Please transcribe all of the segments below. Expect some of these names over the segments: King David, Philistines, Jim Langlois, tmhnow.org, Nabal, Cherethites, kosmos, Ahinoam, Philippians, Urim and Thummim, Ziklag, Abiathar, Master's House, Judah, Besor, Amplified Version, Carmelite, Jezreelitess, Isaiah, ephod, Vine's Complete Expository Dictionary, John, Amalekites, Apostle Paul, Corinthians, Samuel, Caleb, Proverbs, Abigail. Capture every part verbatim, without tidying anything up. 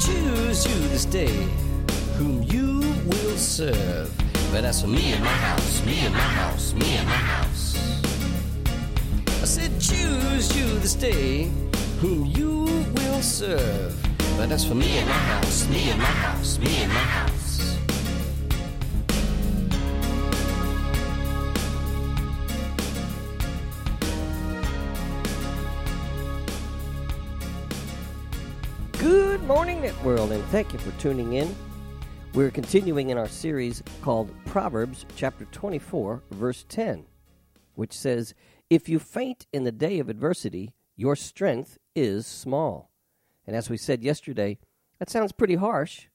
Choose you this day whom you will serve, but as for me and my house, me and my house, me and my house. I said choose you this day whom you will serve, but as for me and my house, me and my house, me and my house. Good morning, NetWorld, and thank you for tuning in. We're continuing in our series called Proverbs chapter twenty-four, verse ten, which says, "If you faint in the day of adversity, your strength is small." And as we said yesterday, that sounds pretty harsh.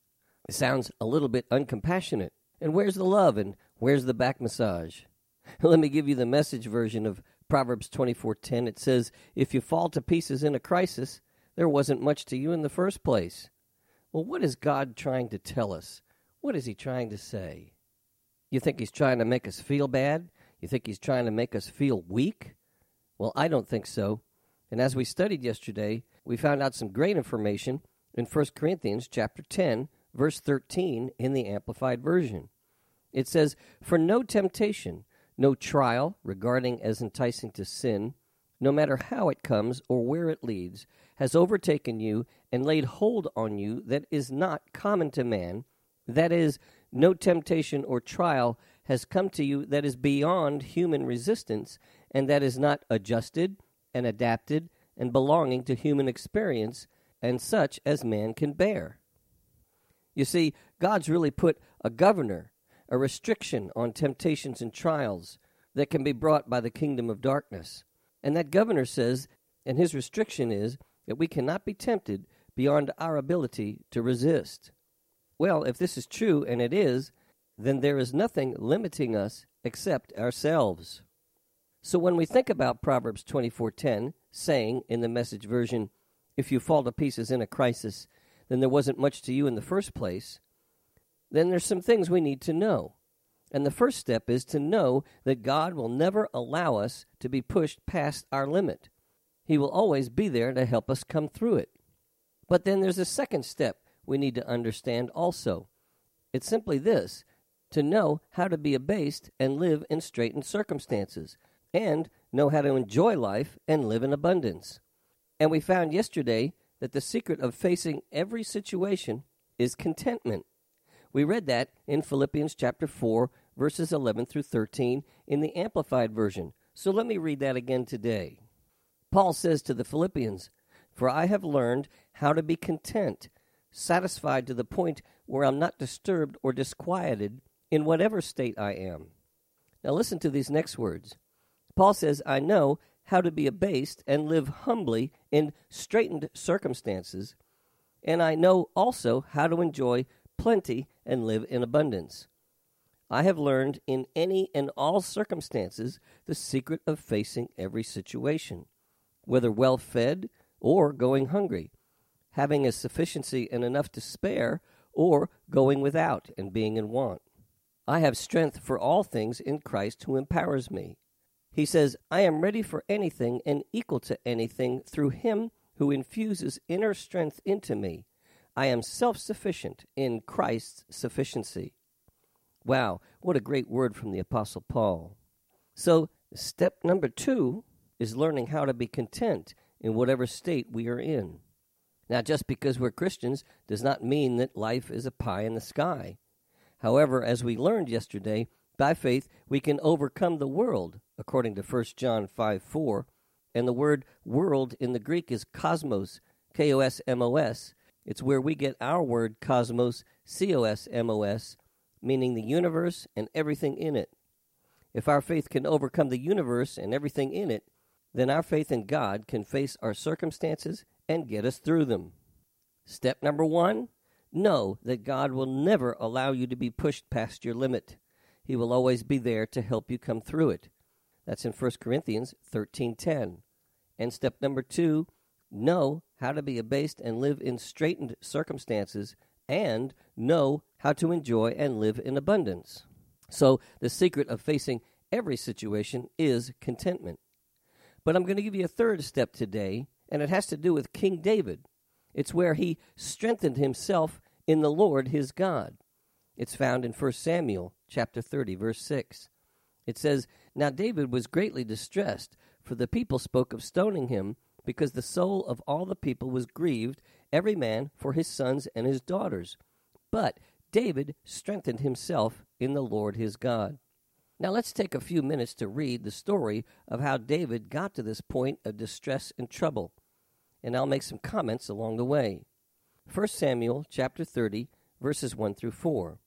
It sounds a little bit uncompassionate. And where's the love and where's the back massage? Let me give you the Message version of Proverbs twenty-four ten. It says, "If you fall to pieces in a crisis, there wasn't much to you in the first place." Well, what is God trying to tell us? What is He trying to say? You think He's trying to make us feel bad? You think He's trying to make us feel weak? Well, I don't think so. And as we studied yesterday, we found out some great information in First Corinthians chapter ten, verse thirteen in the Amplified Version. It says, "For no temptation, no trial regarding as enticing to sin, no matter how it comes or where it leads, has overtaken you and laid hold on you that is not common to man. That is, no temptation or trial has come to you that is beyond human resistance and that is not adjusted and adapted and belonging to human experience and such as man can bear." You see, God's really put a governor, a restriction on temptations and trials that can be brought by the kingdom of darkness. And that governor says, and his restriction is, that we cannot be tempted beyond our ability to resist. Well, if this is true, and it is, then there is nothing limiting us except ourselves. So when we think about Proverbs twenty-four ten, saying in the Message version, "If you fall to pieces in a crisis, then there wasn't much to you in the first place," then there's some things we need to know. And the first step is to know that God will never allow us to be pushed past our limit. He will always be there to help us come through it. But then there's a second step we need to understand also. It's simply this, to know how to be abased and live in straitened circumstances, and know how to enjoy life and live in abundance. And we found yesterday that the secret of facing every situation is contentment. We read that in Philippians chapter four, verses eleven through thirteen in the Amplified Version. So let me read that again today. Paul says to the Philippians, "For I have learned how to be content, satisfied to the point where I'm not disturbed or disquieted in whatever state I am." Now listen to these next words. Paul says, "I know how to be abased and live humbly in straitened circumstances, and I know also how to enjoy plenty and live in abundance. I have learned in any and all circumstances the secret of facing every situation, whether well-fed or going hungry, having a sufficiency and enough to spare, or going without and being in want. I have strength for all things in Christ who empowers me." He says, "I am ready for anything and equal to anything through Him who infuses inner strength into me. I am self-sufficient in Christ's sufficiency." Wow, what a great word from the Apostle Paul. So, step number two is learning how to be content in whatever state we are in. Now, just because we're Christians does not mean that life is a pie in the sky. However, as we learned yesterday, by faith we can overcome the world, according to First John five four, and the word world in the Greek is kosmos, K O S M O S. It's where we get our word cosmos, C O S M O S, meaning the universe and everything in it. If our faith can overcome the universe and everything in it, then our faith in God can face our circumstances and get us through them. Step number one, Know that God will never allow you to be pushed past your limit. He will always be there to help you come through it. That's in First Corinthians thirteen ten. And step number two, know how to be abased and live in straitened circumstances, and know how to enjoy and live in abundance. So the secret of facing every situation is contentment. But I'm going to give you a third step today, and it has to do with King David. It's where he strengthened himself in the Lord his God. It's found in First Samuel chapter thirty, verse six. It says, Now David was greatly distressed, for the people spoke of stoning him, because the soul of all the people was grieved, every man for his sons and his daughters. But David strengthened himself in the Lord his God. Now let's take a few minutes to read the story of how David got to this point of distress and trouble, and I'll make some comments along the way. First Samuel chapter thirty, verses one through four.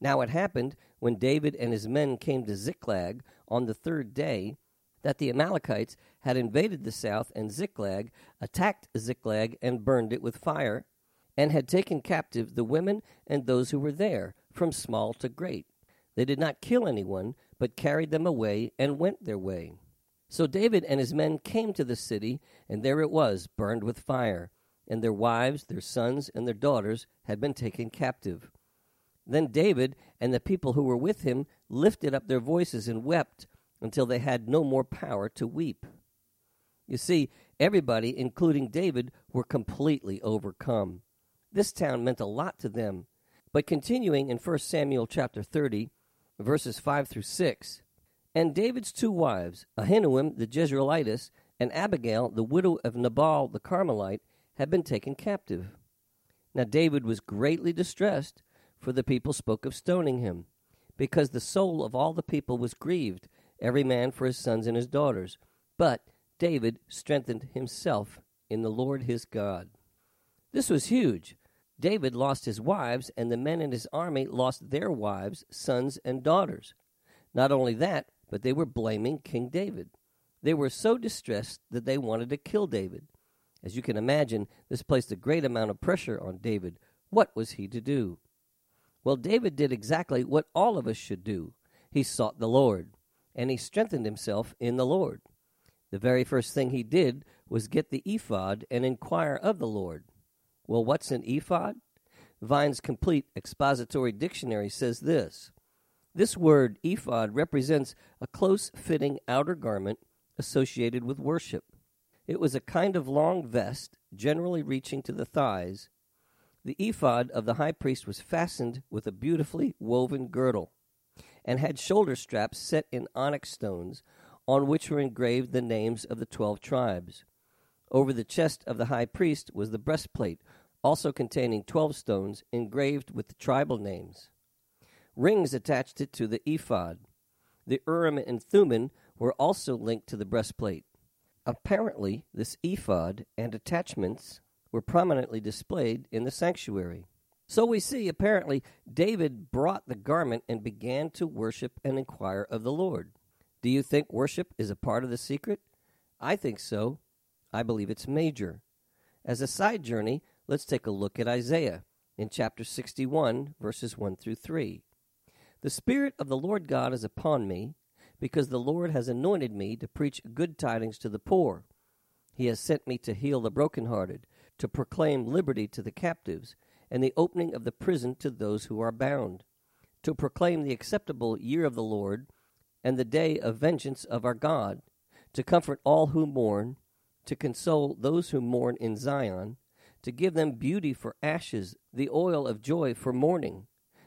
Now it happened, when David and his men came to Ziklag on the third day, that the Amalekites had invaded the south and Ziklag, attacked Ziklag and burned it with fire, and had taken captive the women and those who were there, from small to great. They did not kill anyone, but carried them away and went their way. So David and his men came to the city, and there it was, burned with fire, and their wives, their sons, and their daughters had been taken captive. Then David and the people who were with him lifted up their voices and wept until they had no more power to weep. You see, everybody, including David, were completely overcome. This town meant a lot to them. But continuing in First Samuel chapter thirty, verses five through six, And David's two wives, Ahinoam the Jezreelitess and Abigail, the widow of Nabal the Carmelite, had been taken captive. Now David was greatly distressed, for the people spoke of stoning him, because the soul of all the people was grieved, every man for his sons and his daughters. But David strengthened himself in the Lord his God. This was huge. David lost his wives, and the men in his army lost their wives, sons, and daughters. Not only that, but they were blaming King David. They were so distressed that they wanted to kill David. As you can imagine, this placed a great amount of pressure on David. What was he to do? Well, David did exactly what all of us should do. He sought the Lord, and he strengthened himself in the Lord. The very first thing he did was get the ephod and inquire of the Lord. Well, what's an ephod? Vine's Complete Expository Dictionary says this. This word, ephod, represents a close-fitting outer garment associated with worship. It was a kind of long vest, generally reaching to the thighs. The ephod of the high priest was fastened with a beautifully woven girdle and had shoulder straps set in onyx stones on which were engraved the names of the twelve tribes. Over the chest of the high priest was the breastplate, also containing twelve stones engraved with the tribal names. Rings attached it to the ephod. The Urim and Thummim were also linked to the breastplate. Apparently, this ephod and attachments were prominently displayed in the sanctuary. So we see, apparently, David brought the garment and began to worship and inquire of the Lord. Do you think worship is a part of the secret? I think so. I believe it's major. As a side journey, let's take a look at Isaiah in chapter sixty-one, verses one through three. The Spirit of the Lord God is upon me, because the Lord has anointed me to preach good tidings to the poor. He has sent me to heal the brokenhearted, to proclaim liberty to the captives, and the opening of the prison to those who are bound, to proclaim the acceptable year of the Lord, and the day of vengeance of our God, to comfort all who mourn, to console those who mourn in Zion, to give them beauty for ashes, the oil of joy for mourning,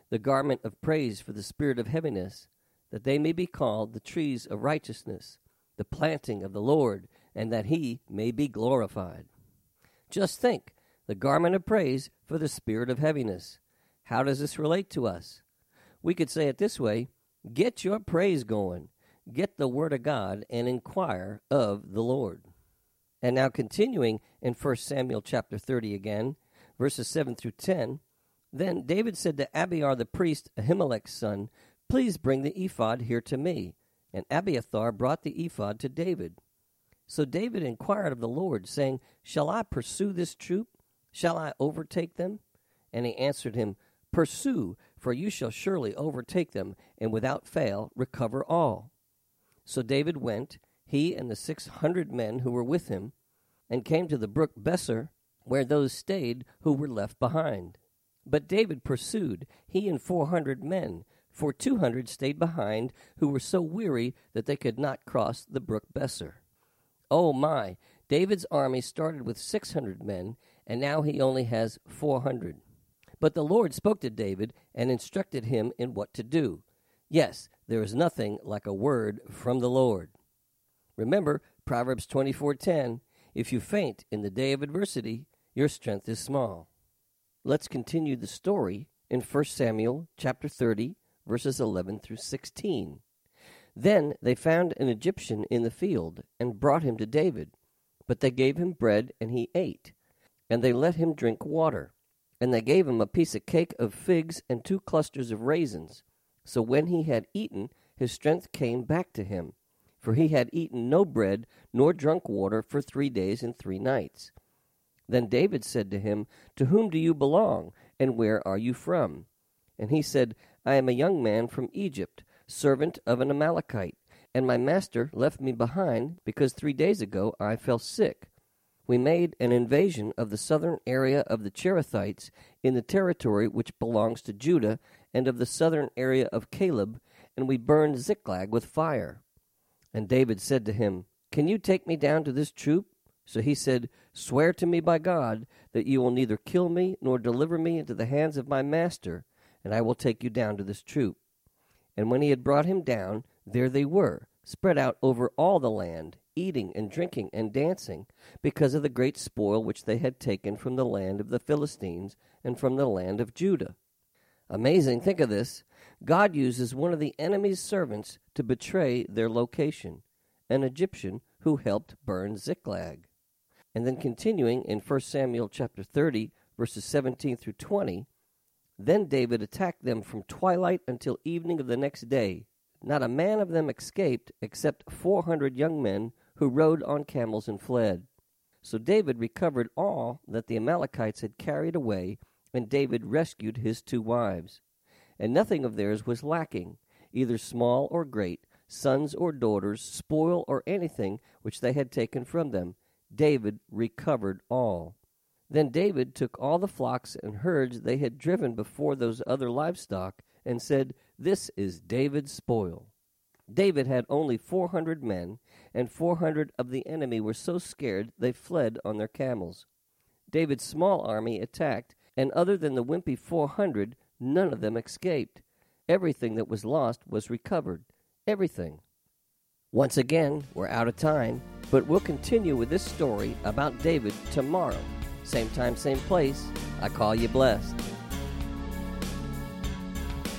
the garment of praise for the spirit of heaviness, that they may be called the trees of righteousness, the planting of the Lord, and that he may be glorified. Just think, the garment of praise for the spirit of heaviness. How does this relate to us? We could say it this way: get your praise going, get the word of God, and inquire of the Lord. And now continuing in First Samuel chapter thirty again, verses seven through ten, Then David said to Abiathar the priest, Ahimelech's son, Please bring the ephod here to me. And Abiathar brought the ephod to David. So David inquired of the Lord, saying, Shall I pursue this troop? Shall I overtake them? And he answered him, Pursue, for you shall surely overtake them, and without fail recover all. So David went, he and the six hundred men who were with him, and came to the brook Besor, where those stayed who were left behind. But David pursued, he and four hundred men, for two hundred stayed behind, who were so weary that they could not cross the brook Besor. Oh my! David's army started with six hundred men, and now he only has four hundred. But the Lord spoke to David and instructed him in what to do. Yes, there is nothing like a word from the Lord. Remember Proverbs twenty-four ten, if you faint in the day of adversity, your strength is small. Let's continue the story in First Samuel chapter thirty, verses eleven through sixteen. Then they found an Egyptian in the field and brought him to David, but they gave him bread and he ate, and they let him drink water. And they gave him a piece of cake of figs and two clusters of raisins. So when he had eaten, his strength came back to him, for he had eaten no bread nor drunk water for three days and three nights. Then David said to him, To whom do you belong, and where are you from? And he said, I am a young man from Egypt, servant of an Amalekite, and my master left me behind because three days ago I fell sick. We made an invasion of the southern area of the Cherethites in the territory which belongs to Judah and of the southern area of Caleb, and we burned Ziklag with fire. And David said to him, Can you take me down to this troop? So he said, Swear to me by God that you will neither kill me nor deliver me into the hands of my master, and I will take you down to this troop. And when he had brought him down, there they were, spread out over all the land, eating and drinking and dancing, because of the great spoil which they had taken from the land of the Philistines and from the land of Judah. Amazing, think of this. God uses one of the enemy's servants to betray their location, an Egyptian who helped burn Ziklag. And then continuing in First Samuel chapter thirty, verses seventeen through twenty, Then David attacked them from twilight until evening of the next day. Not a man of them escaped except four hundred young men who rode on camels and fled. So David recovered all that the Amalekites had carried away, and David rescued his two wives. And nothing of theirs was lacking, either small or great, sons or daughters, spoil or anything which they had taken from them. David recovered all. Then David took all the flocks and herds they had driven before those other livestock, and said, This is David's spoil. David had only four hundred men, and four hundred of the enemy were so scared they fled on their camels. David's small army attacked, and other than the wimpy four hundred, none of them escaped. Everything that was lost was recovered. Everything. Once again, we're out of time, but we'll continue with this story about David tomorrow. Same time, same place. I call you blessed.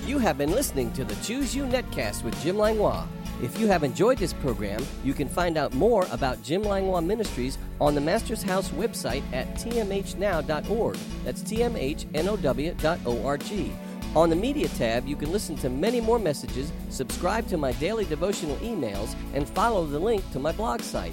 You have been listening to the Choose You Netcast with Jim Langlois. If you have enjoyed this program, you can find out more about Jim Langlois Ministries on the Master's House website at t m h now dot org. That's t m h now dot org. On the Media tab, you can listen to many more messages, subscribe to my daily devotional emails, and follow the link to my blog site.